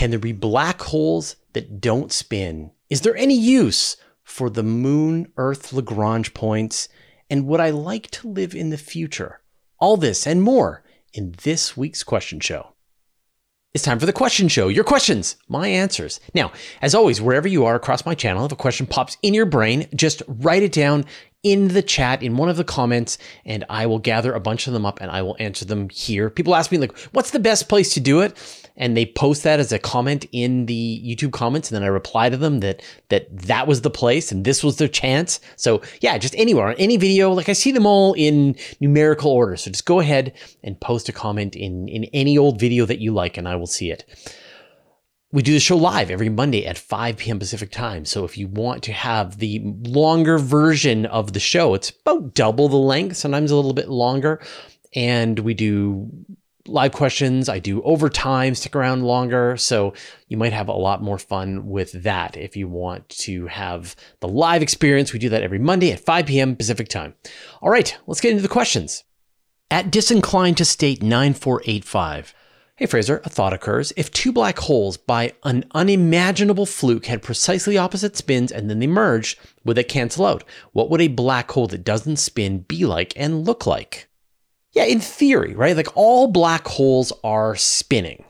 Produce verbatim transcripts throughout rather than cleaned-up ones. Can there be black holes that don't spin? Is there any use for the Moon-Earth Lagrange points? And would I like to live in the future? All this and more in this week's Question Show. It's time for the Question Show. Your questions, my answers. Now, as always, wherever you are across my channel, if a question pops in your brain, just write it down in the chat in one of the comments, and I will gather a bunch of them up and I will answer them here. People ask me, like, what's the best place to do it? And they post that as a comment in the YouTube comments, and then I reply to them that that, that was the place and this was their chance. So yeah, just anywhere on any video, like I see them all in numerical order. So just go ahead and post a comment in, in any old video that you like, and I will see it. We do the show live every Monday at five p.m. Pacific time. So if you want to have the longer version of the show, it's about double the length, sometimes a little bit longer. And we do live questions. I do overtime, stick around longer. So you might have a lot more fun with that if you want to have the live experience. We do that every Monday at five p.m. Pacific time. All right, let's get into the questions. At disinclined to state nine four eight five. Hey Fraser, a thought occurs. If two black holes by an unimaginable fluke had precisely opposite spins and then they merged, would they cancel out? What would a black hole that doesn't spin be like and look like? Yeah, in theory, right? Like all black holes are spinning.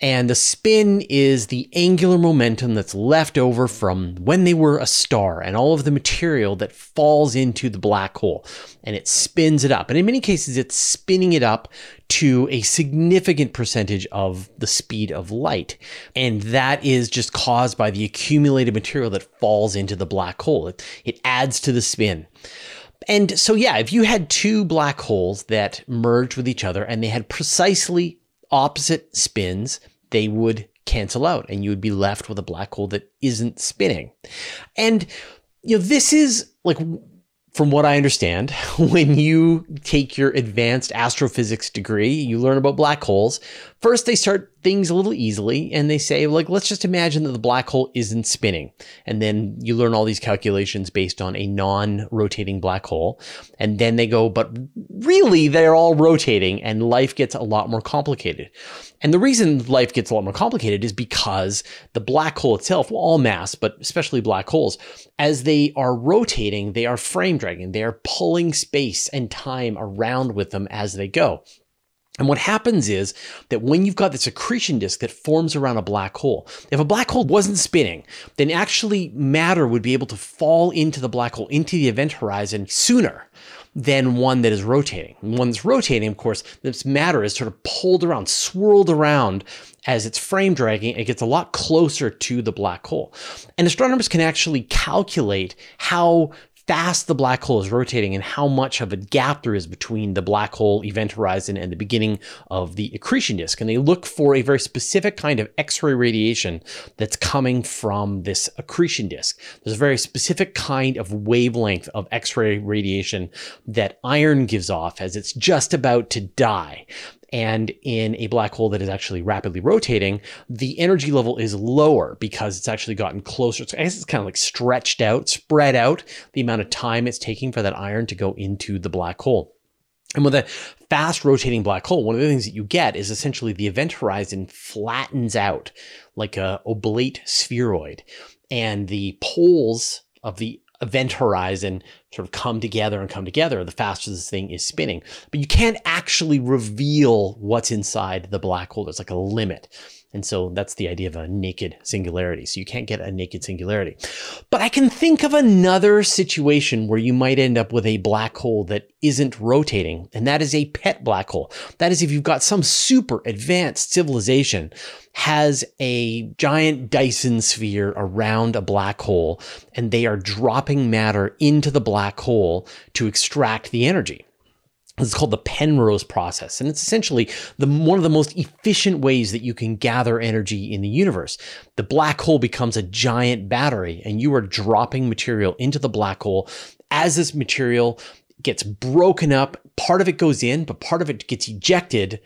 And the spin is the angular momentum that's left over from when they were a star and all of the material that falls into the black hole, and it spins it up. And in many cases, it's spinning it up to a significant percentage of the speed of light. And that is just caused by the accumulated material that falls into the black hole. It, it adds to the spin. And so, yeah, if you had two black holes that merged with each other and they had precisely opposite spins, they would cancel out and you would be left with a black hole that isn't spinning. And, you know, this is like, from what I understand, when you take your advanced astrophysics degree, you learn about black holes. First, they start things a little easily and they say, like, let's just imagine that the black hole isn't spinning. And then you learn all these calculations based on a non-rotating black hole. And then they go, but really they're all rotating and life gets a lot more complicated. And the reason life gets a lot more complicated is because the black hole itself, well, all mass, but especially black holes, as they are rotating, they are frame dragging. They are pulling space and time around with them as they go. And what happens is that when you've got this accretion disk that forms around a black hole, if a black hole wasn't spinning, then actually matter would be able to fall into the black hole, into the event horizon sooner than one that is rotating. One that's rotating, of course, this matter is sort of pulled around, swirled around as it's frame dragging. It gets a lot closer to the black hole. And astronomers can actually calculate how fast the black hole is rotating and how much of a gap there is between the black hole event horizon and the beginning of the accretion disk. And they look for a very specific kind of X-ray radiation that's coming from this accretion disk. There's a very specific kind of wavelength of X-ray radiation that iron gives off as it's just about to die. And in a black hole that is actually rapidly rotating, the energy level is lower because it's actually gotten closer. So I guess it's kind of like stretched out, spread out the amount of time it's taking for that iron to go into the black hole. And with a fast rotating black hole, one of the things that you get is essentially the event horizon flattens out like an oblate spheroid. And the poles of the event horizon sort of come together and come together the faster this thing is spinning. But you can't actually reveal what's inside the black hole. There's like a limit. And so that's the idea of a naked singularity. So you can't get a naked singularity. But I can think of another situation where you might end up with a black hole that isn't rotating, and that is a pet black hole. That is if you've got some super advanced civilization has a giant Dyson sphere around a black hole, and they are dropping matter into the black hole to extract the energy. It's called the Penrose process, and it's essentially the one of the most efficient ways that you can gather energy in the universe. The black hole becomes a giant battery, and you are dropping material into the black hole. As this material gets broken up, part of it goes in, but part of it gets ejected,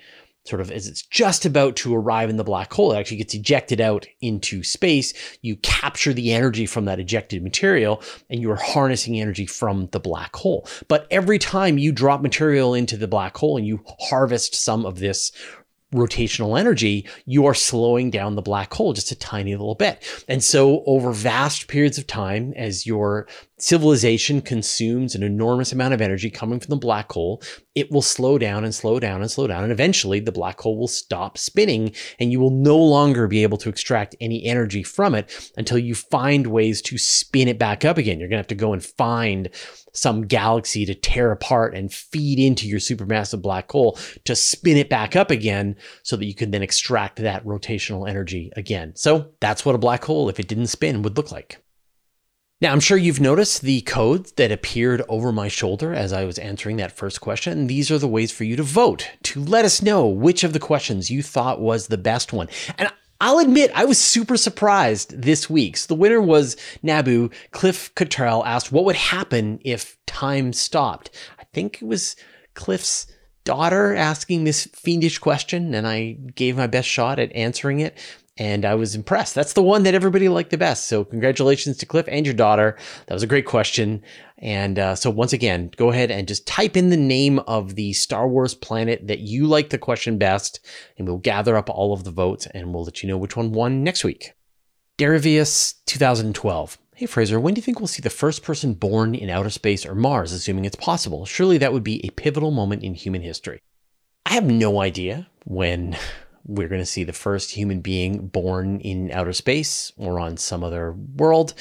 sort of as it's just about to arrive in the black hole. It actually gets ejected out into space. You capture the energy from that ejected material, and you are harnessing energy from the black hole. But every time you drop material into the black hole and you harvest some of this rotational energy, you are slowing down the black hole just a tiny little bit. And so over vast periods of time, as your civilization consumes an enormous amount of energy coming from the black hole, it will slow down and slow down and slow down. And eventually the black hole will stop spinning and you will no longer be able to extract any energy from it until you find ways to spin it back up again. You're going to have to go and find some galaxy to tear apart and feed into your supermassive black hole to spin it back up again so that you can then extract that rotational energy again. So that's what a black hole, if it didn't spin, would look like. Now, I'm sure you've noticed the codes that appeared over my shoulder as I was answering that first question. These are the ways for you to vote, to let us know which of the questions you thought was the best one. And I'll admit, I was super surprised this week. So the winner was Naboo. Cliff Cottrell asked what would happen if time stopped. I think it was Cliff's daughter asking this fiendish question, and I gave my best shot at answering it, and I was impressed. That's the one that everybody liked the best. So congratulations to Cliff and your daughter. That was a great question. And uh, so once again, go ahead and just type in the name of the Star Wars planet that you like the question best, and we'll gather up all of the votes and we'll let you know which one won next week. Derivius two thousand twelve. Hey Fraser, when do you think we'll see the first person born in outer space or Mars, assuming it's possible? Surely that would be a pivotal moment in human history. I have no idea when we're going to see the first human being born in outer space or on some other world.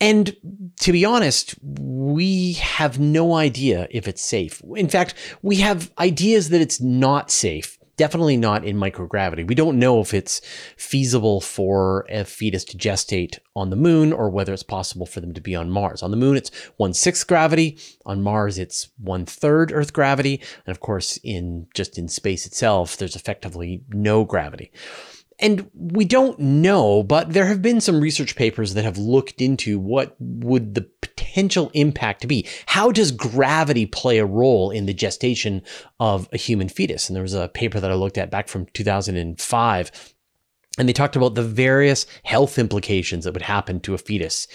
And to be honest, we have no idea if it's safe. In fact, we have ideas that it's not safe. Definitely not in microgravity. We don't know if it's feasible for a fetus to gestate on the moon or whether it's possible for them to be on Mars. On the moon, it's one-sixth gravity. On Mars, it's one-third Earth gravity. And of course, in just in space itself, there's effectively no gravity. And we don't know, but there have been some research papers that have looked into what would the potential impact be. How does gravity play a role in the gestation of a human fetus? And there was a paper that I looked at back from two thousand five, and they talked about the various health implications that would happen to a fetus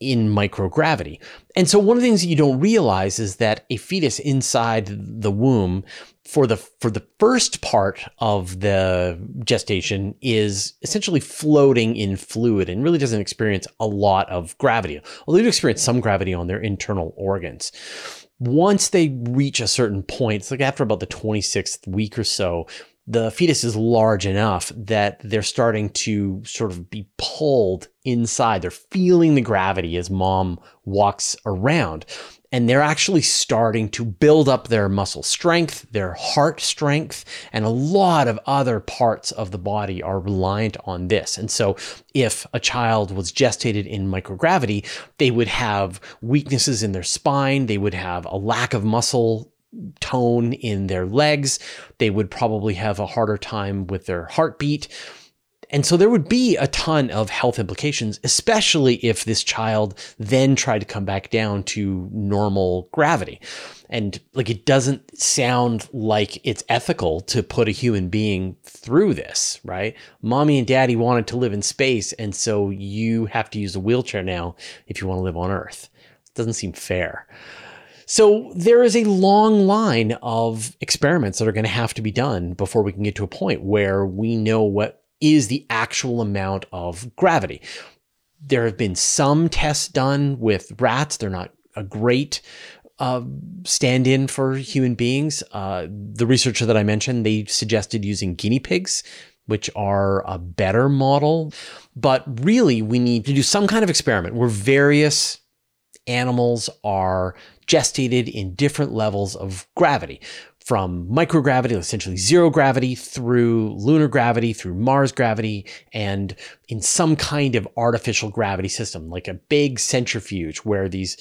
in microgravity. And so one of the things that you don't realize is that a fetus inside the womb for the for the first part of the gestation is essentially floating in fluid and really doesn't experience a lot of gravity, although they experience some gravity on their internal organs. Once they reach a certain point, it's like after about the twenty-sixth week or so, the fetus is large enough that they're starting to sort of be pulled inside. They're feeling the gravity as mom walks around, and they're actually starting to build up their muscle strength, their heart strength, and a lot of other parts of the body are reliant on this. And so if a child was gestated in microgravity, they would have weaknesses in their spine. They would have a lack of muscle tone in their legs. They would probably have a harder time with their heartbeat. And so there would be a ton of health implications, especially if this child then tried to come back down to normal gravity. And like, it doesn't sound like it's ethical to put a human being through this, right? Mommy and daddy wanted to live in space, and so you have to use a wheelchair now if you want to live on Earth. It doesn't seem fair. So there is a long line of experiments that are going to have to be done before we can get to a point where we know what is the actual amount of gravity. There have been some tests done with rats. They're not a great uh, stand-in for human beings. Uh, the researcher that I mentioned, they suggested using guinea pigs, which are a better model. But really, we need to do some kind of experiment where various animals are gestated in different levels of gravity, from microgravity, essentially zero gravity, through lunar gravity, through Mars gravity, and in some kind of artificial gravity system, like a big centrifuge where these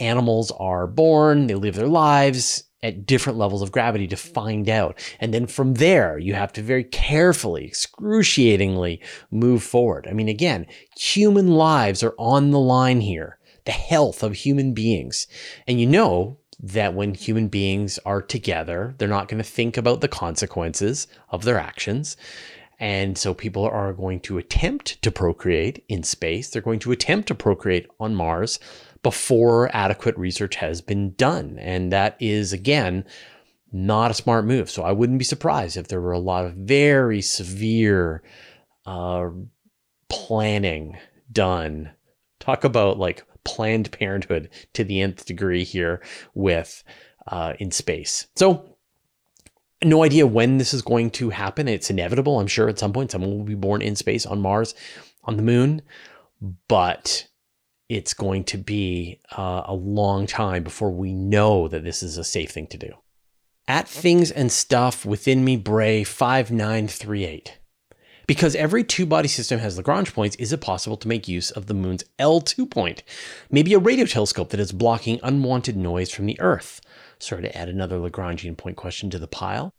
animals are born, they live their lives at different levels of gravity to find out. And then from there, you have to very carefully, excruciatingly move forward. I mean, again, human lives are on the line here. The health of human beings. And you know that when human beings are together, they're not going to think about the consequences of their actions. And so people are going to attempt to procreate in space. They're going to attempt to procreate on Mars before adequate research has been done. And that is, again, not a smart move. So I wouldn't be surprised if there were a lot of very severe uh, planning done. Talk about like Planned Parenthood to the nth degree here with uh, in space. So no idea when this is going to happen. It's inevitable. I'm sure at some point someone will be born in space, on Mars, on the moon, but it's going to be uh, a long time before we know that this is a safe thing to do. At Things and Stuff Within Me Bray five nine three eight. Because every two-body system has Lagrange points, is it possible to make use of the moon's L two point? Maybe a radio telescope that is blocking unwanted noise from the Earth. Sorry to add another Lagrangian point question to the pile.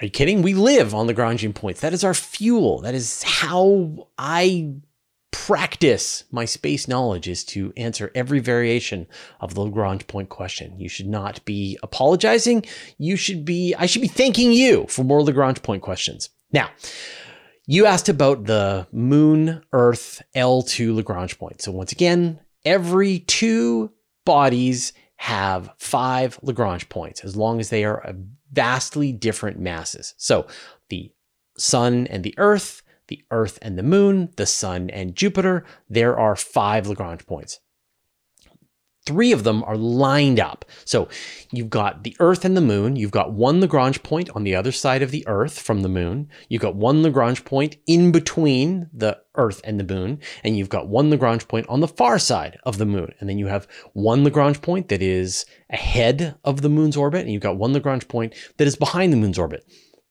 Are you kidding? We live on Lagrangian points. That is our fuel. That is how I practice my space knowledge, is to answer every variation of the Lagrange point question. You should not be apologizing. You should be, I should be thanking you for more Lagrange point questions. Now, you asked about the moon, Earth, L two Lagrange point. So once again, every two bodies have five Lagrange points, as long as they are vastly different masses. So the sun and the Earth, the Earth and the moon, the sun and Jupiter, there are five Lagrange points. Three of them are lined up. So you've got the Earth and the moon. You've got one Lagrange point on the other side of the Earth from the moon. You've got one Lagrange point in between the Earth and the moon. And you've got one Lagrange point on the far side of the moon. And then you have one Lagrange point that is ahead of the moon's orbit. And you've got one Lagrange point that is behind the moon's orbit.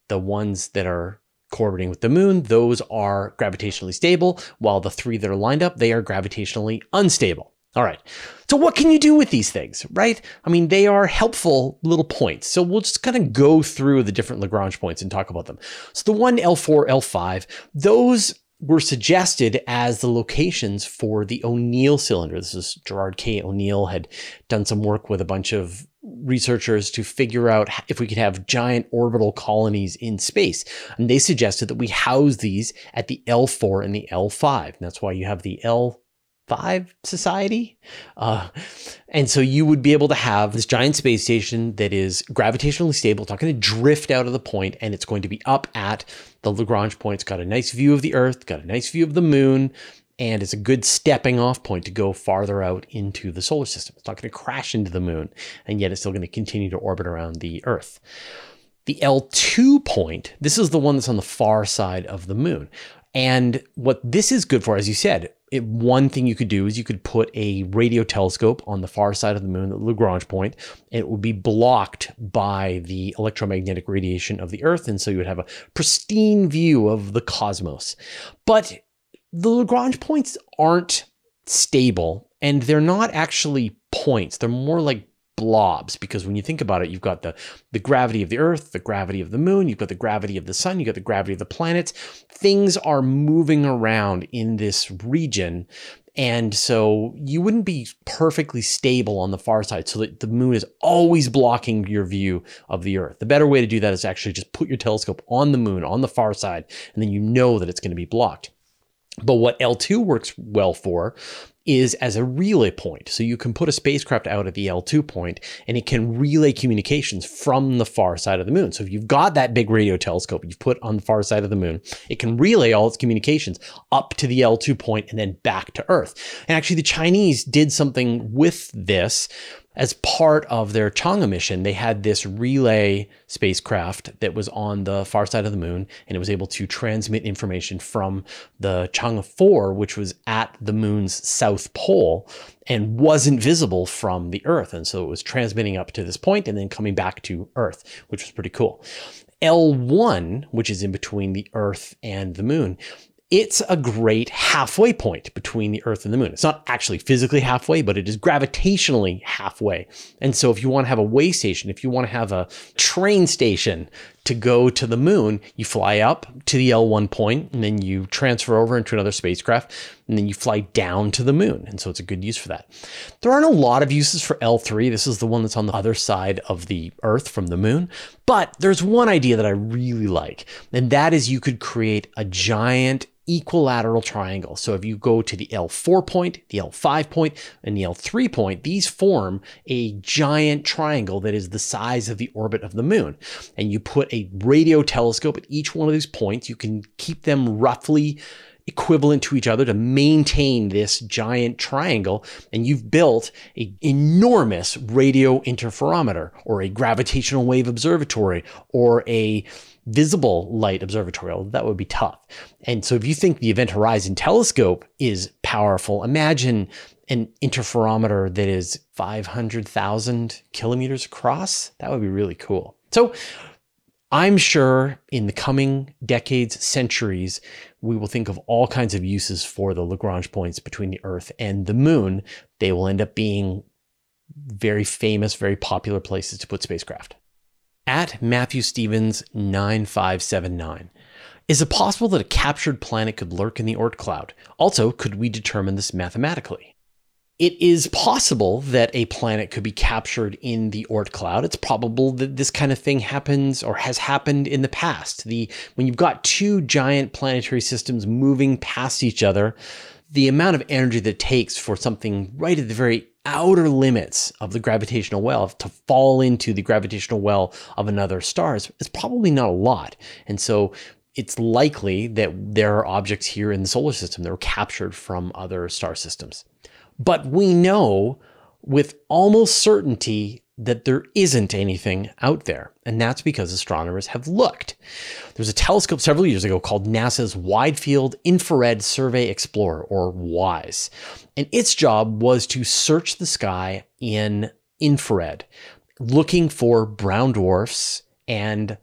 The ones that are orbiting with the moon, those are gravitationally stable, while the three that are lined up, they are gravitationally unstable. All right. So what can you do with these things, right? I mean, they are helpful little points. So we'll just kind of go through the different Lagrange points and talk about them. So the one, L four, L five, those were suggested as the locations for the O'Neill cylinder. This is Gerard K. O'Neill had done some work with a bunch of researchers to figure out if we could have giant orbital colonies in space. And they suggested that we house these at the L four and the L five. And that's why you have the L Five society. Uh, and so you would be able to have this giant space station that is gravitationally stable. It's not going to drift out of the point, and it's going to be up at the Lagrange point. It's got a nice view of the Earth, got a nice view of the moon, and it's a good stepping off point to go farther out into the solar system. It's not going to crash into the moon, and yet it's still going to continue to orbit around the Earth. The L two point, this is the one that's on the far side of the moon. And what this is good for, as you said, It, one thing you could do is you could put a radio telescope on the far side of the moon, the Lagrange point. It would be blocked by the electromagnetic radiation of the Earth, and so you would have a pristine view of the cosmos. But the Lagrange points aren't stable, and they're not actually points. They're more like blobs, because when you think about it, you've got the, the gravity of the Earth, the gravity of the moon, you've got the gravity of the sun, you've got the gravity of the planets. Things are moving around in this region. And so you wouldn't be perfectly stable on the far side, so that the moon is always blocking your view of the Earth. The better way to do that is actually just put your telescope on the moon, on the far side, and then you know that it's going to be blocked. But what L two works well for is as a relay point. So you can put a spacecraft out at the L two point, and it can relay communications from the far side of the moon. So if you've got that big radio telescope you've put on the far side of the moon, it can relay all its communications up to the L two point and then back to Earth. And actually the Chinese did something with this as part of their Chang'e mission. They had this relay spacecraft that was on the far side of the moon, and it was able to transmit information from the Chang'e four, which was at the moon's south pole and wasn't visible from the Earth. And so it was transmitting up to this point and then coming back to Earth, which was pretty cool. L one, which is in between the Earth and the moon, it's a great halfway point between the Earth and the moon. It's not actually physically halfway, but it is gravitationally halfway. And so if you want to have a way station, if you want to have a train station to go to the moon, you fly up to the L one point, and then you transfer over into another spacecraft, and then you fly down to the moon. And so it's a good use for that. There aren't a lot of uses for L three. This is the one that's on the other side of the Earth from the moon. But there's one idea that I really like, and that is you could create a giant equilateral triangle. So if you go to the L four point, the L five point, and the L three point, these form a giant triangle that is the size of the orbit of the moon. And you put a radio telescope at each one of these points. You can keep them roughly equivalent to each other to maintain this giant triangle, and you've built an enormous radio interferometer, or a gravitational wave observatory, or a visible light observatory. That would be tough. And so if you think the Event Horizon Telescope is powerful, imagine an interferometer that is five hundred thousand kilometers across. That would be really cool. So I'm sure in the coming decades, centuries, we will think of all kinds of uses for the Lagrange points between the Earth and the Moon. They will end up being very famous, very popular places to put spacecraft. At Matthew Stevens nine five seven nine. Is it possible that a captured planet could lurk in the Oort cloud? Also, could we determine this mathematically? It is possible that a planet could be captured in the Oort cloud. It's probable that this kind of thing happens or has happened in the past. The, when you've got two giant planetary systems moving past each other, the amount of energy that it takes for something right at the very outer limits of the gravitational well to fall into the gravitational well of another star is, is probably not a lot. And so it's likely that there are objects here in the solar system that were captured from other star systems. But we know with almost certainty that there isn't anything out there. And that's because astronomers have looked. There's a telescope several years ago called NASA's Wide Field Infrared Survey Explorer, or WISE. And its job was to search the sky in infrared, looking for brown dwarfs and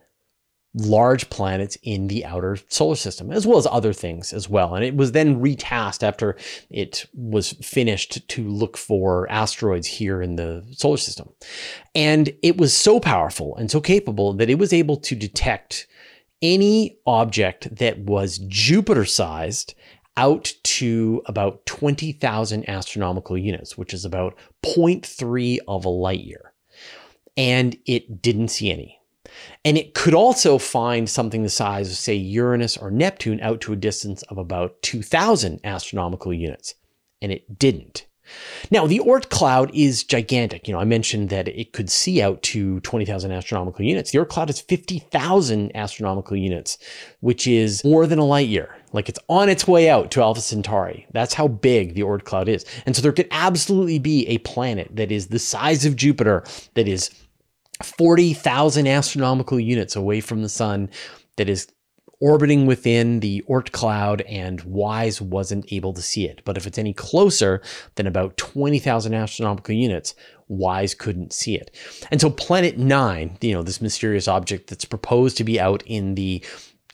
large planets in the outer solar system, as well as other things as well. And it was then retasked after it was finished to look for asteroids here in the solar system. And it was so powerful and so capable that it was able to detect any object that was Jupiter-sized out to about twenty thousand astronomical units, which is about zero point three of a light year. And it didn't see any. And it could also find something the size of, say, Uranus or Neptune out to a distance of about two thousand astronomical units, and it didn't. Now, the Oort cloud is gigantic. You know, I mentioned that it could see out to twenty thousand astronomical units. The Oort cloud is fifty thousand astronomical units, which is more than a light year. Like, it's on its way out to Alpha Centauri. That's how big the Oort cloud is. And so there could absolutely be a planet that is the size of Jupiter, that is forty thousand astronomical units away from the sun, that is orbiting within the Oort cloud, and WISE wasn't able to see it. But if it's any closer than about twenty thousand astronomical units, WISE couldn't see it. And so Planet Nine, you know, this mysterious object that's proposed to be out in the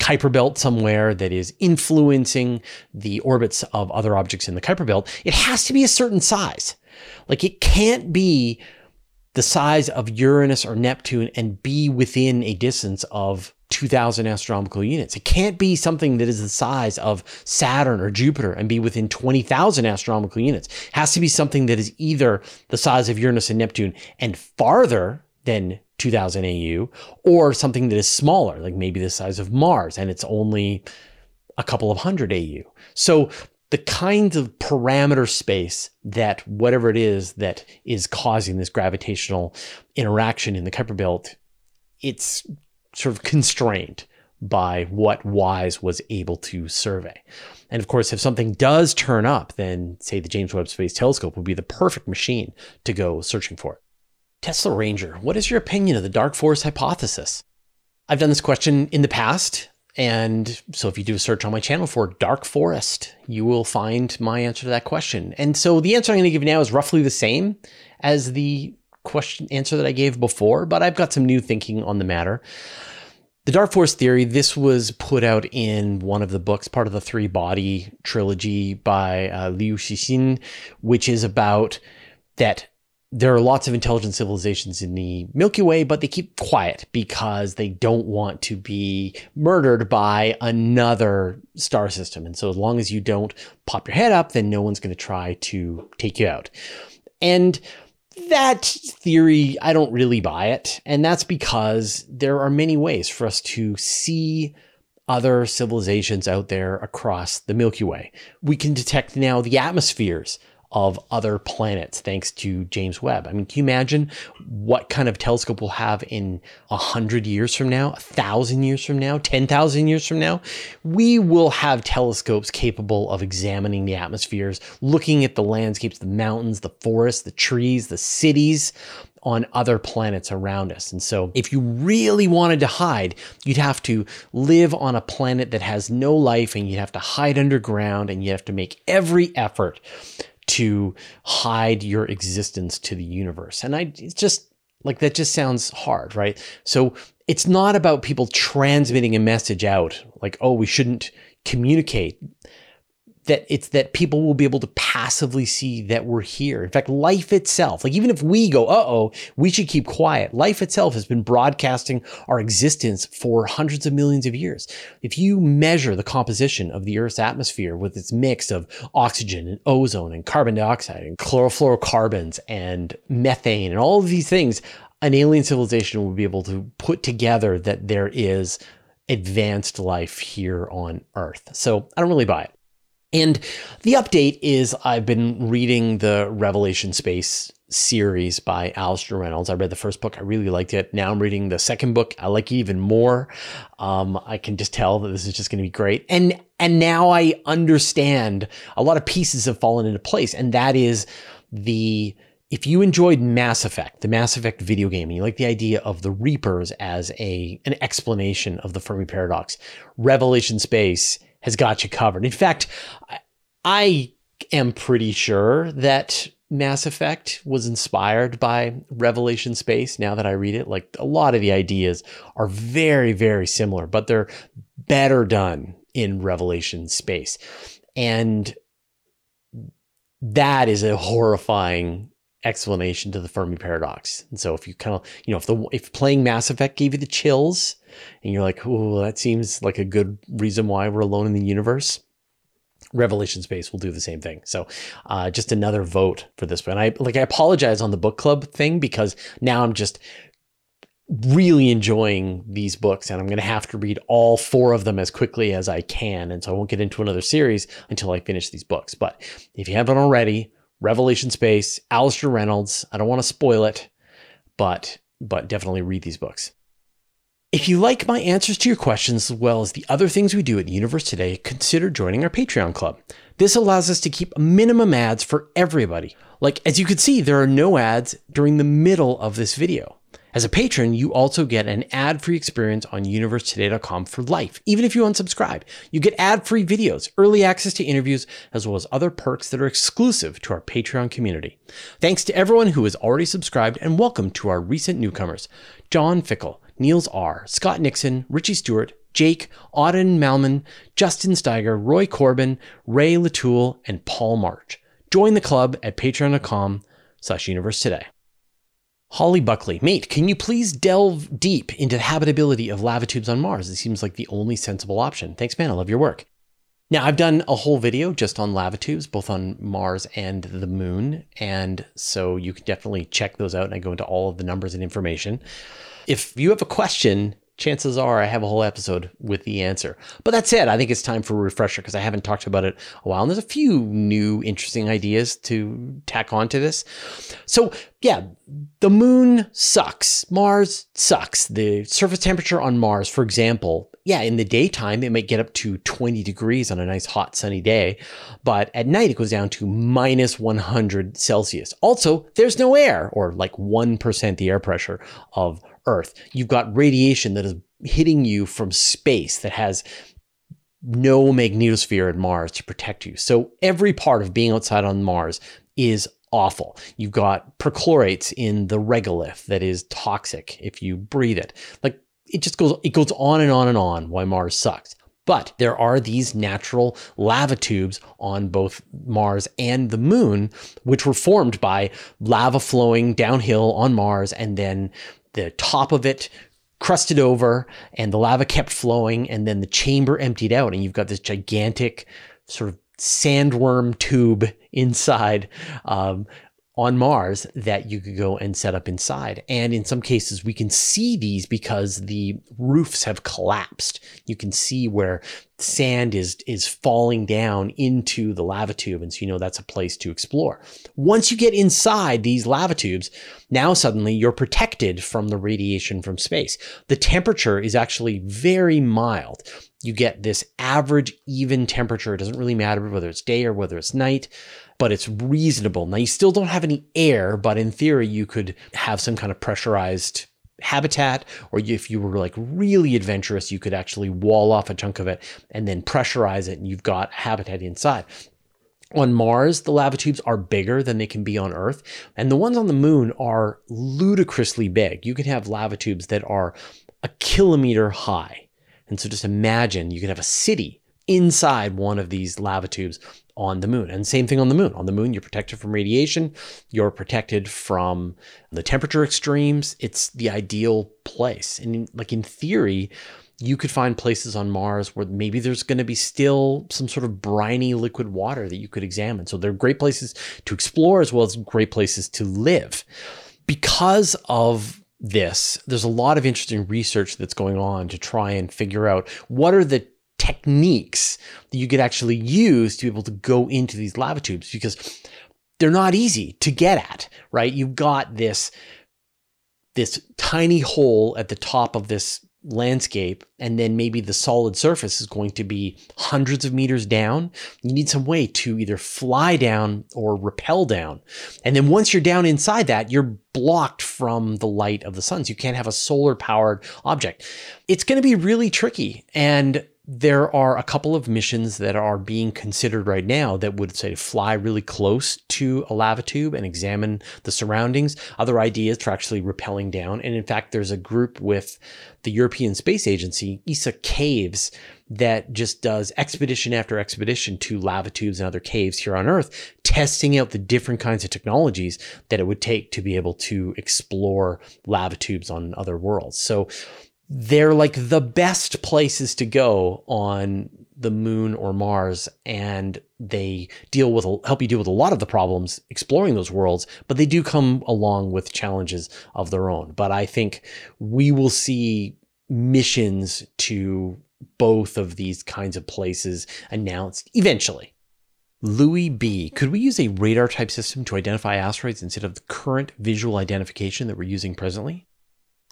Kuiper belt somewhere, that is influencing the orbits of other objects in the Kuiper belt, it has to be a certain size. Like, it can't be the size of Uranus or Neptune and be within a distance of two thousand astronomical units. It can't be something that is the size of Saturn or Jupiter and be within twenty thousand astronomical units. It has to be something that is either the size of Uranus and Neptune and farther than two thousand A U, or something that is smaller, like maybe the size of Mars, and it's only a couple of hundred A U. So the kinds of parameter space that whatever it is that is causing this gravitational interaction in the Kuiper belt, it's sort of constrained by what WISE was able to survey. And of course, if something does turn up, then say the James Webb Space Telescope would be the perfect machine to go searching for it. Tesla Ranger, what is your opinion of the dark forest hypothesis? I've done this question in the past. And so if you do a search on my channel for dark forest, you will find my answer to that question. And so the answer I'm going to give now is roughly the same as the question answer that I gave before, but I've got some new thinking on the matter. The dark forest theory, this was put out in one of the books, part of the Three Body Trilogy by uh, Liu Shishin, which is about that there are lots of intelligent civilizations in the Milky Way, but they keep quiet because they don't want to be murdered by another star system. And so as long as you don't pop your head up, then no one's going to try to take you out. And that theory, I don't really buy it. And that's because there are many ways for us to see other civilizations out there across the Milky Way. We can detect now the atmospheres of other planets thanks to James Webb. I mean, can you imagine what kind of telescope we'll have in a hundred years from now, a thousand years from now, ten thousand years from now? We will have telescopes capable of examining the atmospheres, looking at the landscapes, the mountains, the forests, the trees, the cities on other planets around us. And so if you really wanted to hide, you'd have to live on a planet that has no life, and you'd have to hide underground, and you have to make every effort to hide your existence to the universe. And I it's just like, that just sounds hard, right? So it's not about people transmitting a message out like, oh, we shouldn't communicate. That it's that people will be able to passively see that we're here. In fact, life itself, like even if we go, uh-oh, we should keep quiet, life itself has been broadcasting our existence for hundreds of millions of years. If you measure the composition of the Earth's atmosphere with its mix of oxygen and ozone and carbon dioxide and chlorofluorocarbons and methane and all of these things, an alien civilization will be able to put together that there is advanced life here on Earth. So I don't really buy it. And the update is I've been reading the Revelation Space series by Alastair Reynolds. I read the first book. I really liked it. Now I'm reading the second book. I like it even more. Um, I can just tell that this is just going to be great. And and now I understand a lot of pieces have fallen into place. And that is the... If you enjoyed Mass Effect, the Mass Effect video game, and you like the idea of the Reapers as a an explanation of the Fermi paradox, Revelation Space has got you covered. In fact, I am pretty sure that Mass Effect was inspired by Revelation Space. Now that I read it, like a lot of the ideas are very, very similar, but they're better done in Revelation Space. And that is a horrifying explanation to the Fermi paradox. And so if you kind of, you know, if the if playing Mass Effect gave you the chills and you're like, oh, that seems like a good reason why we're alone in the universe, Revelation Space will do the same thing. So uh, just another vote for this one. I like I apologize on the book club thing, because now I'm just really enjoying these books, and I'm going to have to read all four of them as quickly as I can. And so I won't get into another series until I finish these books. But if you haven't already, Revelation Space, Alastair Reynolds. I don't want to spoil it, but but definitely read these books. If you like my answers to your questions, as well as the other things we do at Universe Today, consider joining our Patreon club. This allows us to keep minimum ads for everybody. Like, as you can see, there are no ads during the middle of this video. As a patron, you also get an ad-free experience on universe today dot com for life. Even if you unsubscribe, you get ad-free videos, early access to interviews, as well as other perks that are exclusive to our Patreon community. Thanks to everyone who has already subscribed, and welcome to our recent newcomers: John Fickle, Niels R., Scott Nixon, Richie Stewart, Jake, Auden Malman, Justin Steiger, Roy Corbin, Ray Latoul, and Paul March. Join the club at patreon dot com slash universe today. Holly Buckley, mate, can you please delve deep into the habitability of lava tubes on Mars? It seems like the only sensible option. Thanks, man. I love your work. Now, I've done a whole video just on lava tubes, both on Mars and the moon. And so you can definitely check those out. And I go into all of the numbers and information. If you have a question, chances are I have a whole episode with the answer. But that said, I think it's time for a refresher, because I haven't talked about it a while. And there's a few new interesting ideas to tack on to this. So yeah, the moon sucks. Mars sucks. The surface temperature on Mars, for example, yeah, in the daytime, it might get up to twenty degrees on a nice hot sunny day. But at night, it goes down to minus one hundred Celsius. Also, there's no air, or like one percent the air pressure of Earth. You've got radiation that is hitting you from space that has no magnetosphere at Mars to protect you. So every part of being outside on Mars is awful. You've got perchlorates in the regolith that is toxic if you breathe it. Like, it just goes, it goes on and on and on why Mars sucks. But there are these natural lava tubes on both Mars and the moon, which were formed by lava flowing downhill on Mars, and then the top of it crusted over and the lava kept flowing, and then the chamber emptied out, and you've got this gigantic sort of sandworm tube inside, um, on Mars that you could go and set up inside. And in some cases, we can see these because the roofs have collapsed. You can see where sand is, is falling down into the lava tube. And so, you know, that's a place to explore. Once you get inside these lava tubes, now suddenly you're protected from the radiation from space. The temperature is actually very mild. You get this average, even temperature. It doesn't really matter whether it's day or whether it's night, but it's reasonable. Now, you still don't have any air, but in theory, you could have some kind of pressurized habitat, or if you were like really adventurous, you could actually wall off a chunk of it and then pressurize it, and you've got habitat inside. On Mars, the lava tubes are bigger than they can be on Earth, and the ones on the moon are ludicrously big. You can have lava tubes that are a kilometer high. And so just imagine you could have a city inside one of these lava tubes on the moon. And same thing on the moon. On the moon, you're protected from radiation. You're protected from the temperature extremes. It's the ideal place. And like in theory, you could find places on Mars where maybe there's going to be still some sort of briny liquid water that you could examine. So they're great places to explore as well as great places to live. Because of this, there's a lot of interesting research that's going on to try and figure out what are the techniques that you could actually use to be able to go into these lava tubes, because they're not easy to get at, right? You've got this, this tiny hole at the top of this landscape, and then maybe the solid surface is going to be hundreds of meters down. You need some way to either fly down or rappel down. And then once you're down inside that, you're blocked from the light of the sun. So you can't have a solar powered object. It's going to be really tricky. And there are a couple of missions that are being considered right now that would say fly really close to a lava tube and examine the surroundings, other ideas for actually rappelling down. And in fact, there's a group with the European Space Agency, E S A Caves, that just does expedition after expedition to lava tubes and other caves here on Earth, testing out the different kinds of technologies that it would take to be able to explore lava tubes on other worlds. So they're like the best places to go on the moon or Mars, and they deal with, help you deal with a lot of the problems exploring those worlds, but they do come along with challenges of their own. But I think we will see missions to both of these kinds of places announced eventually. Louis B. Could we use a radar type system to identify asteroids instead of the current visual identification that we're using presently?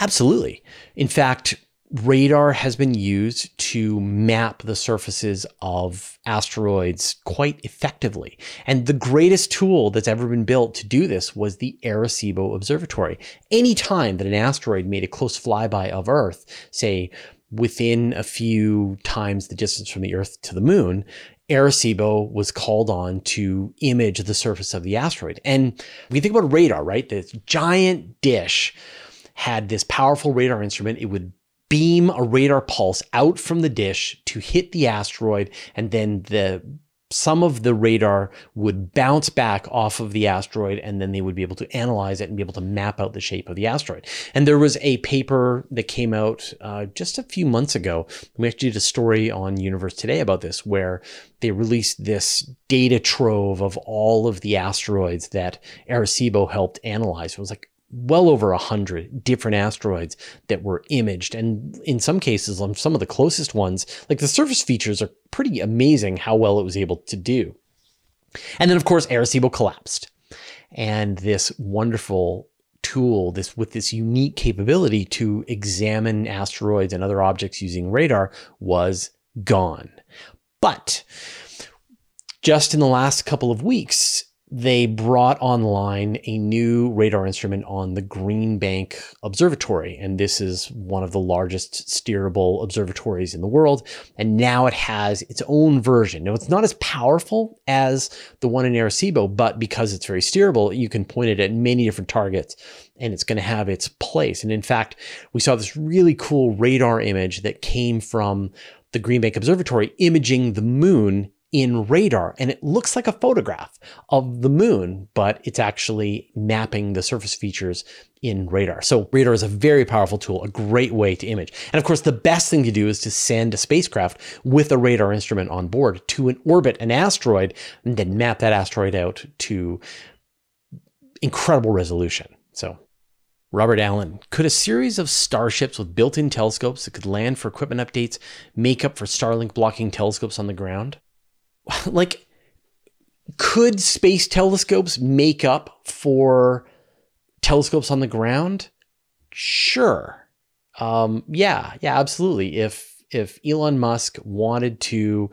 Absolutely. In fact, radar has been used to map the surfaces of asteroids quite effectively. And the greatest tool that's ever been built to do this was the Arecibo Observatory. Any time that an asteroid made a close flyby of Earth, say within a few times the distance from the Earth to the moon, Arecibo was called on to image the surface of the asteroid. And we think about radar, right? This giant dish had this powerful radar instrument. It would beam a radar pulse out from the dish to hit the asteroid, and then the some of the radar would bounce back off of the asteroid, and then they would be able to analyze it and be able to map out the shape of the asteroid. And there was a paper that came out uh, just a few months ago. We actually did a story on Universe Today about this, where they released this data trove of all of the asteroids that Arecibo helped analyze. It was like well over a hundred different asteroids that were imaged. And in some cases, on some of the closest ones, like the surface features are pretty amazing how well it was able to do. And then of course, Arecibo collapsed. And this wonderful tool, this with this unique capability to examine asteroids and other objects using radar, was gone. But just in the last couple of weeks, they brought online a new radar instrument on the Green Bank Observatory. And this is one of the largest steerable observatories in the world. And now it has its own version. Now, it's not as powerful as the one in Arecibo, but because it's very steerable, you can point it at many different targets and it's going to have its place. And in fact, we saw this really cool radar image that came from the Green Bank Observatory imaging the moon in radar, and it looks like a photograph of the moon, but it's actually mapping the surface features in radar. So radar is a very powerful tool, a great way to image. And of course, the best thing to do is to send a spacecraft with a radar instrument on board to an orbit an asteroid, and then map that asteroid out to incredible resolution. So Robert Allen, could a series of starships with built-in telescopes that could land for equipment updates make up for Starlink blocking telescopes on the ground? Like, could space telescopes make up for telescopes on the ground? Sure. Um, yeah, yeah, absolutely. If, if Elon Musk wanted to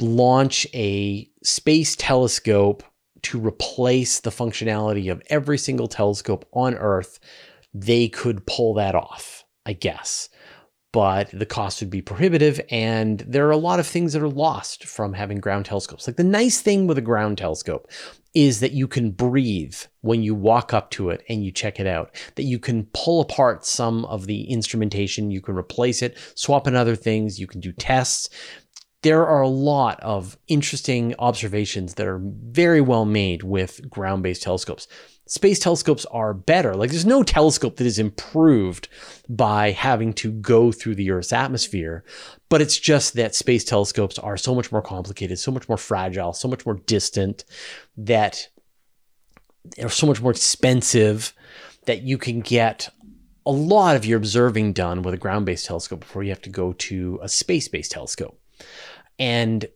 launch a space telescope to replace the functionality of every single telescope on Earth, they could pull that off, I guess. But the cost would be prohibitive, and there are a lot of things that are lost from having ground telescopes. Like, the nice thing with a ground telescope is that you can breathe when you walk up to it and you check it out, that you can pull apart some of the instrumentation, you can replace it, swap in other things, you can do tests. There are a lot of interesting observations that are very well made with ground-based telescopes. Space telescopes are better. Like, there's no telescope that is improved by having to go through the Earth's atmosphere, but it's just that space telescopes are so much more complicated, so much more fragile, so much more distant, that they're so much more expensive, that you can get a lot of your observing done with a ground-based telescope before you have to go to a space-based telescope. And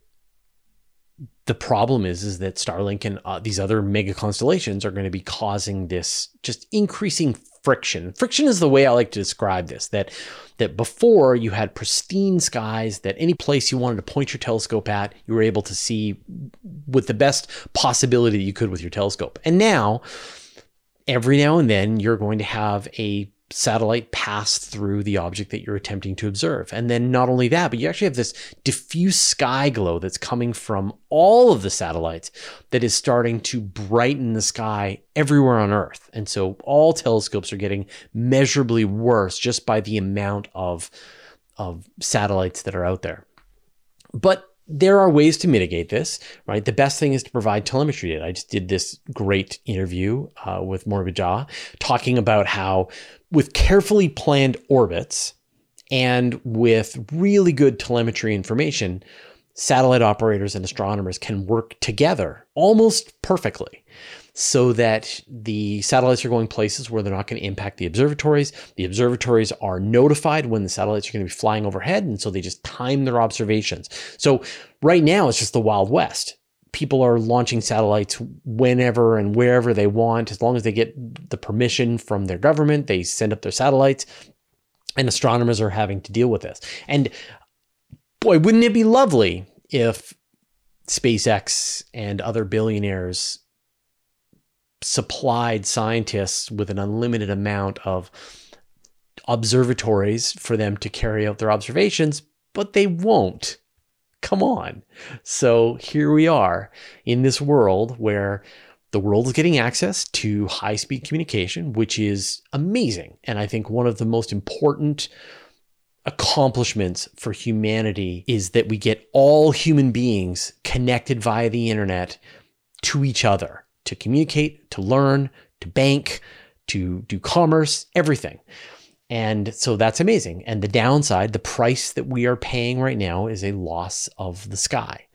the problem is, is that Starlink and uh, these other mega constellations are going to be causing this just increasing friction. Friction is the way I like to describe this, that that before you had pristine skies, that any place you wanted to point your telescope at, you were able to see with the best possibility that you could with your telescope. And now, every now and then, you're going to have a satellite pass through the object that you're attempting to observe. And then not only that, but you actually have this diffuse sky glow that's coming from all of the satellites that is starting to brighten the sky everywhere on Earth. And so all telescopes are getting measurably worse just by the amount of, of satellites that are out there. But there are ways to mitigate this, right? The best thing is to provide telemetry data. I just did this great interview uh, with Morbi Jha talking about how with carefully planned orbits and with really good telemetry information, satellite operators and astronomers can work together almost perfectly, so that the satellites are going places where they're not going to impact the observatories. The observatories are notified when the satellites are going to be flying overhead, and so they just time their observations. So right now, it's just the Wild West. People are launching satellites whenever and wherever they want, as long as they get the permission from their government. They send up their satellites, and astronomers are having to deal with this. And boy, wouldn't it be lovely if SpaceX and other billionaires supplied scientists with an unlimited amount of observatories for them to carry out their observations, but they won't. Come on. So here we are in this world where the world is getting access to high-speed communication, which is amazing. And I think one of the most important accomplishments for humanity is that we get all human beings connected via the internet to each other, to communicate, to learn, to bank, to do commerce, everything. And so that's amazing. And the downside, the price that we are paying right now, is a loss of the sky.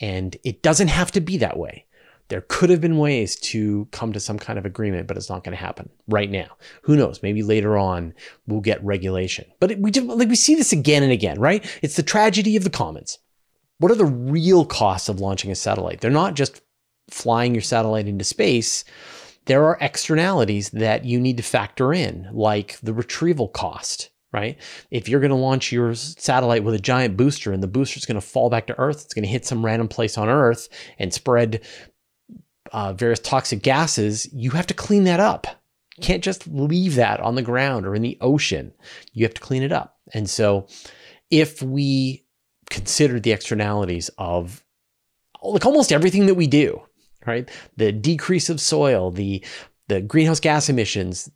And it doesn't have to be that way. There could have been ways to come to some kind of agreement, but it's not going to happen right now. Who knows? Maybe later on we'll get regulation. But it, we just, like, we see this again and again, right? It's the tragedy of the commons. What are the real costs of launching a satellite? They're not just flying your satellite into space. There are externalities that you need to factor in, like the retrieval cost, right? If you're going to launch your satellite with a giant booster and the booster is going to fall back to Earth, it's going to hit some random place on Earth and spread uh, various toxic gases, you have to clean that up. You can't just leave that on the ground or in the ocean. You have to clean it up. And so if we consider the externalities of, like, almost everything that we do, right? The decrease of soil, the, the greenhouse gas emissions,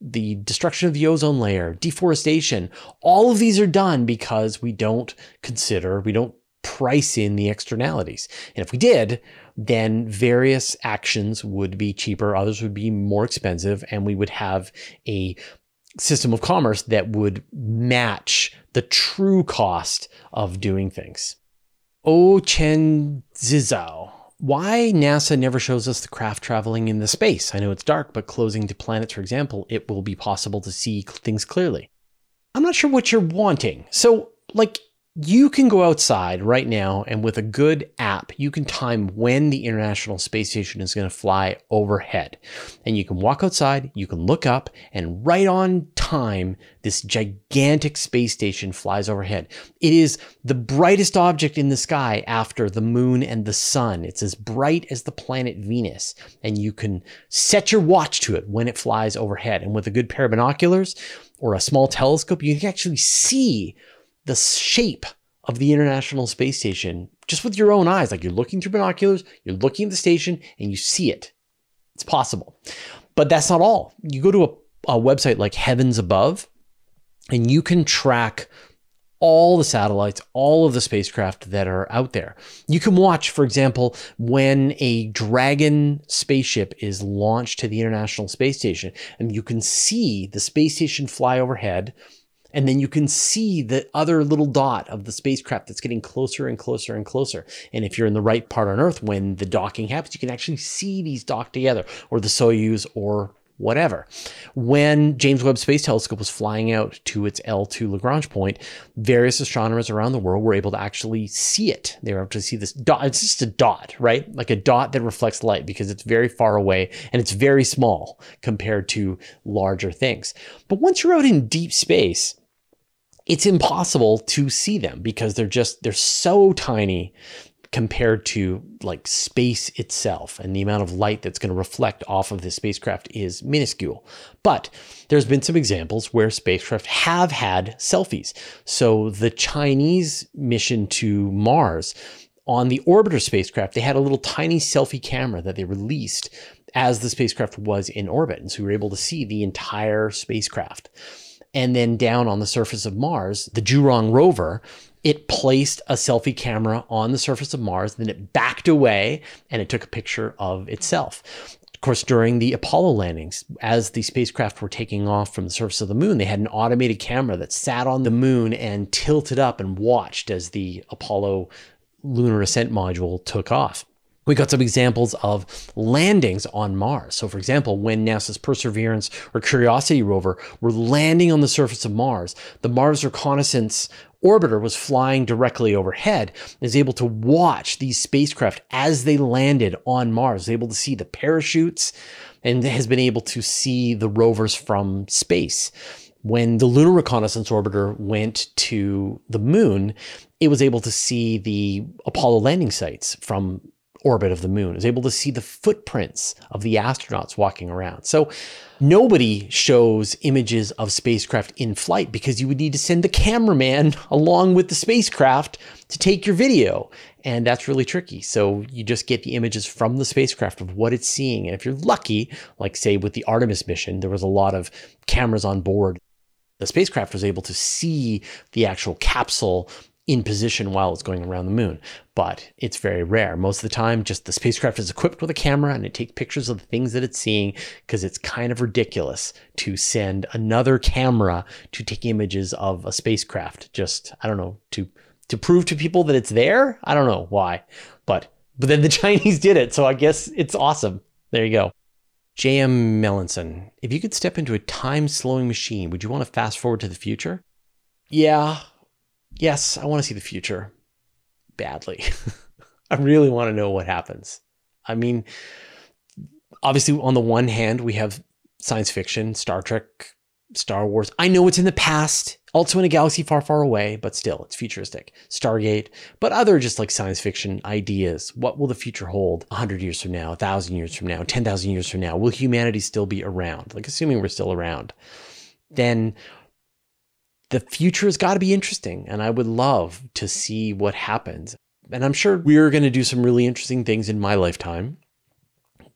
the destruction of the ozone layer, deforestation, all of these are done because we don't consider, we don't price in the externalities. And if we did, then various actions would be cheaper, others would be more expensive, and we would have a system of commerce that would match the true cost of doing things. Oh Chen Zizhao why NASA never shows us the craft traveling in the space. I know it's dark, but closing to planets, for example, it will be possible to see things clearly. I'm not sure what you're wanting. So, like, you can go outside right now, and with a good app, you can time when the International Space Station is going to fly overhead. And you can walk outside, you can look up, and right on time, this gigantic space station flies overhead. It is the brightest object in the sky after the moon and the sun. It's as bright as the planet Venus, and you can set your watch to it when it flies overhead. And with a good pair of binoculars or a small telescope, you can actually see the shape of the International Space Station just with your own eyes. Like, you're looking through binoculars, you're looking at the station, and you see it. It's possible. But that's not all. You go to a, a website like Heavens Above, and you can track all the satellites, all of the spacecraft that are out there. You can watch, for example, when a Dragon spaceship is launched to the International Space Station, and you can see the space station fly overhead. And then you can see the other little dot of the spacecraft that's getting closer and closer and closer. And if you're in the right part on Earth, when the docking happens, you can actually see these dock together, or the Soyuz or whatever. When James Webb Space Telescope was flying out to its L two Lagrange point, various astronomers around the world were able to actually see it. They were able to see this dot. It's just a dot, right? Like a dot that reflects light because it's very far away and it's very small compared to larger things. But once you're out in deep space, it's impossible to see them because they're just, they're so tiny compared to like space itself, and the amount of light that's going to reflect off of this spacecraft is minuscule. But there's been some examples where spacecraft have had selfies. So the Chinese mission to Mars, on the orbiter spacecraft, they had a little tiny selfie camera that they released as the spacecraft was in orbit. And so we were able to see the entire spacecraft. And then down on the surface of Mars, the Zhurong rover, it placed a selfie camera on the surface of Mars, then it backed away and it took a picture of itself. Of course, during the Apollo landings, as the spacecraft were taking off from the surface of the moon, they had an automated camera that sat on the moon and tilted up and watched as the Apollo lunar ascent module took off. We got some examples of landings on Mars. So for example, when NASA's Perseverance or Curiosity rover were landing on the surface of Mars, the Mars Reconnaissance Orbiter was flying directly overhead and is able to watch these spacecraft as they landed on Mars, is able to see the parachutes, and has been able to see the rovers from space. When the Lunar Reconnaissance Orbiter went to the moon, it was able to see the Apollo landing sites from orbit of the moon, is able to see the footprints of the astronauts walking around. So nobody shows images of spacecraft in flight because you would need to send the cameraman along with the spacecraft to take your video. And that's really tricky. So you just get the images from the spacecraft of what it's seeing. And if you're lucky, like say with the Artemis mission, there was a lot of cameras on board. The spacecraft was able to see the actual capsule in position while it's going around the moon, but it's very rare. Most of the time, just the spacecraft is equipped with a camera and it takes pictures of the things that it's seeing, because it's kind of ridiculous to send another camera to take images of a spacecraft. Just, I don't know, to, to prove to people that it's there. I don't know why, but, but then the Chinese did it. So I guess it's awesome. There you go. J M Melanson, if you could step into a time slowing machine, would you want to fast forward to the future? Yeah. Yes, I want to see the future badly. I really want to know what happens. I mean, obviously, on the one hand, we have science fiction, Star Trek, Star Wars. I know it's in the past, also in a galaxy far, far away, but still, it's futuristic. Stargate, but other just like science fiction ideas. What will the future hold one hundred years from now, one thousand years from now, ten thousand years from now? Will humanity still be around? Like, assuming we're still around, then the future has got to be interesting, and I would love to see what happens. And I'm sure we're going to do some really interesting things in my lifetime,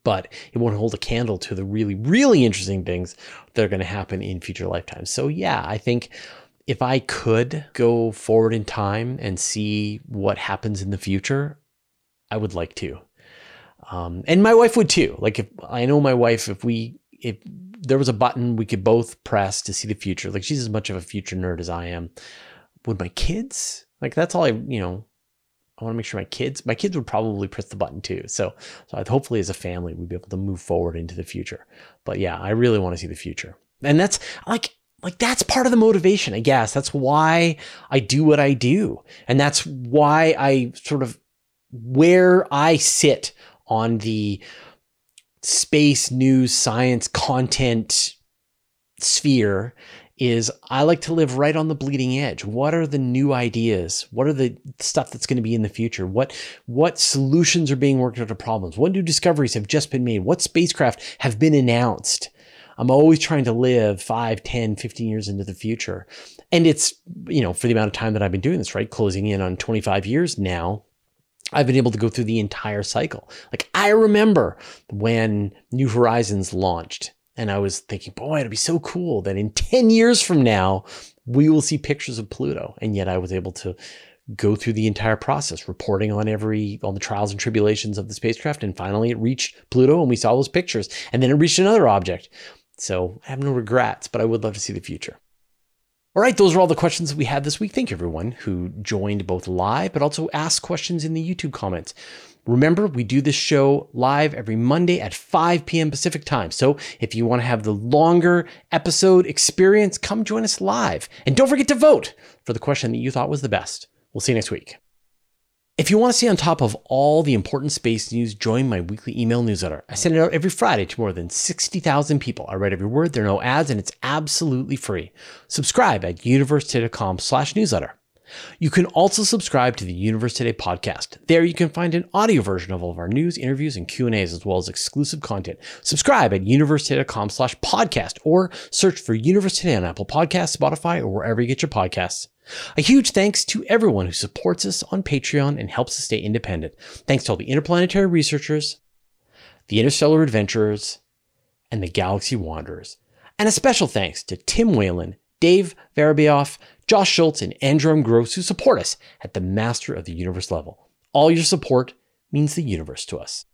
but it won't hold a candle to the really, really interesting things that are going to happen in future lifetimes. So yeah, I think if I could go forward in time and see what happens in the future, I would like to. Um, and my wife would too. Like, if I know my wife, if we, if there was a button we could both press to see the future, like, she's as much of a future nerd as I am. Would my kids? Like, that's all I, you know, I want to make sure my kids, my kids would probably press the button too. So, so hopefully as a family, we'd be able to move forward into the future. But yeah, I really want to see the future. And that's like, like that's part of the motivation, I guess. That's why I do what I do. And that's why I sort of, where I sit on the space news, science content sphere is I like to live right on the bleeding edge. What are the new ideas? What are the stuff that's going to be in the future? What what solutions are being worked out to problems? What new discoveries have just been made? What spacecraft have been announced? I'm always trying to live five, ten, fifteen years into the future. And it's, you know, for the amount of time that I've been doing this, right? Closing in on twenty-five years now, I've been able to go through the entire cycle. Like I remember when New Horizons launched and I was thinking, boy, it'd be so cool that in ten years from now, we will see pictures of Pluto. And yet I was able to go through the entire process, reporting on every, on the trials and tribulations of the spacecraft. And finally it reached Pluto and we saw those pictures and then it reached another object. So I have no regrets, but I would love to see the future. All right, those are all the questions that we had this week. Thank you, everyone who joined both live, but also asked questions in the YouTube comments. Remember, we do this show live every Monday at five p.m. Pacific time. So if you want to have the longer episode experience, come join us live. And don't forget to vote for the question that you thought was the best. We'll see you next week. If you want to stay on top of all the important space news, join my weekly email newsletter. I send it out every Friday to more than sixty thousand people. I write every word, there are no ads, and it's absolutely free. Subscribe at universe today dot com slash newsletter. You can also subscribe to the Universe Today podcast. There you can find an audio version of all of our news, interviews, and Q and A's, as well as exclusive content. Subscribe at universe today dot com slash podcast or search for Universe Today on Apple Podcasts, Spotify, or wherever you get your podcasts. A huge thanks to everyone who supports us on Patreon and helps us stay independent. Thanks to all the interplanetary researchers, the interstellar adventurers, and the galaxy wanderers. And a special thanks to Tim Whalen, Dave Varobioff, Josh Schultz, and Androm Gross, who support us at the Master of the Universe level. All your support means the universe to us.